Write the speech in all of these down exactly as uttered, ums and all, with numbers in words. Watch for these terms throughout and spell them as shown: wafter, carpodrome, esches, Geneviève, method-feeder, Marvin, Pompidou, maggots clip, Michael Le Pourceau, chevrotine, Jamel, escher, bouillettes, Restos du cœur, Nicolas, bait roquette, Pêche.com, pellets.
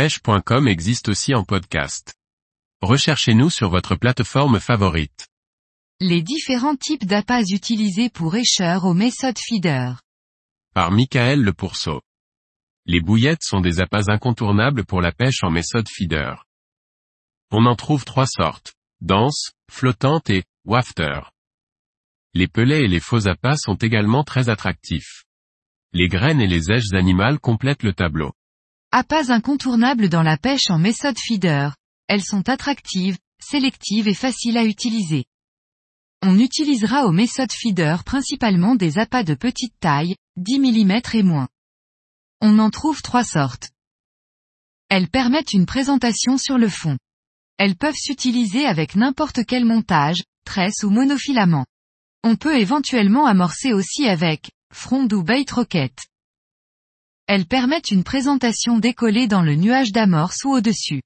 pêche point com existe aussi en podcast. Recherchez-nous sur votre plateforme favorite. Les différents types d'appâts utilisés pour écheur au method-feeder. Par Michael Le Pourceau. Les bouillettes sont des appâts incontournables pour la pêche en method-feeder. On en trouve trois sortes: dense, flottante et wafter. Les pellets et les faux appâts sont également très attractifs. Les graines et les aiges animales complètent le tableau. Appâts incontournables dans la pêche en method-feeder. Elles sont attractives, sélectives et faciles à utiliser. On utilisera au method-feeder principalement des appâts de petite taille, dix millimètres et moins. On en trouve trois sortes. Elles permettent une présentation sur le fond. Elles peuvent s'utiliser avec n'importe quel montage, tresse ou monofilament. On peut éventuellement amorcer aussi avec fronde ou bait roquette. Elles permettent une présentation décollée dans le nuage d'amorce ou au-dessus.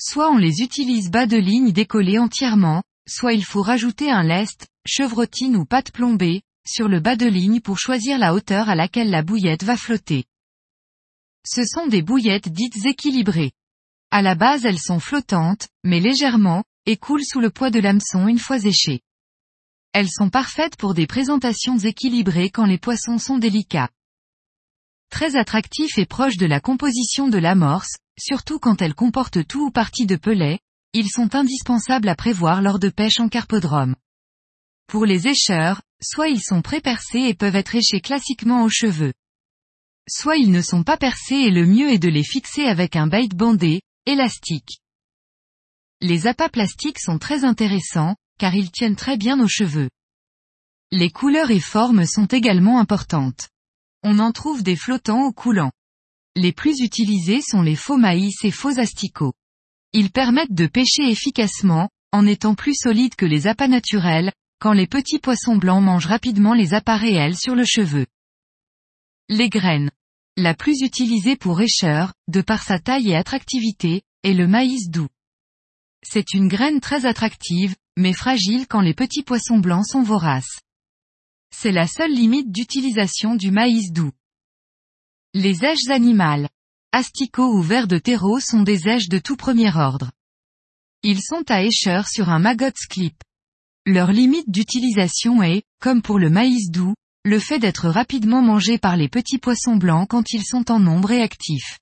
Soit on les utilise bas de ligne décollée entièrement, soit il faut rajouter un lest, chevrotine ou patte plombée, sur le bas de ligne pour choisir la hauteur à laquelle la bouillette va flotter. Ce sont des bouillettes dites équilibrées. À la base elles sont flottantes, mais légèrement, et coulent sous le poids de l'hameçon une fois séchées. Elles sont parfaites pour des présentations équilibrées quand les poissons sont délicats. Très attractif et proche de la composition de l'amorce, surtout quand elle comporte tout ou partie de pellets, ils sont indispensables à prévoir lors de pêche en carpodrome. Pour les écheurs, soit ils sont pré-percés et peuvent être échés classiquement aux cheveux. Soit ils ne sont pas percés et le mieux est de les fixer avec un bait bandé, élastique. Les appâts plastiques sont très intéressants, car ils tiennent très bien aux cheveux. Les couleurs et formes sont également importantes. On en trouve des flottants ou coulants. Les plus utilisés sont les faux maïs et faux asticots. Ils permettent de pêcher efficacement, en étant plus solides que les appâts naturels, quand les petits poissons blancs mangent rapidement les appâts réels sur le cheveu. Les graines. La plus utilisée pour écheur, de par sa taille et attractivité, est le maïs doux. C'est une graine très attractive, mais fragile quand les petits poissons blancs sont voraces. C'est la seule limite d'utilisation du maïs doux. Les aiges animales. Asticots ou vers de terreau sont des aiges de tout premier ordre. Ils sont à écheur sur un maggots clip. Leur limite d'utilisation est, comme pour le maïs doux, le fait d'être rapidement mangés par les petits poissons blancs quand ils sont en nombre et actifs.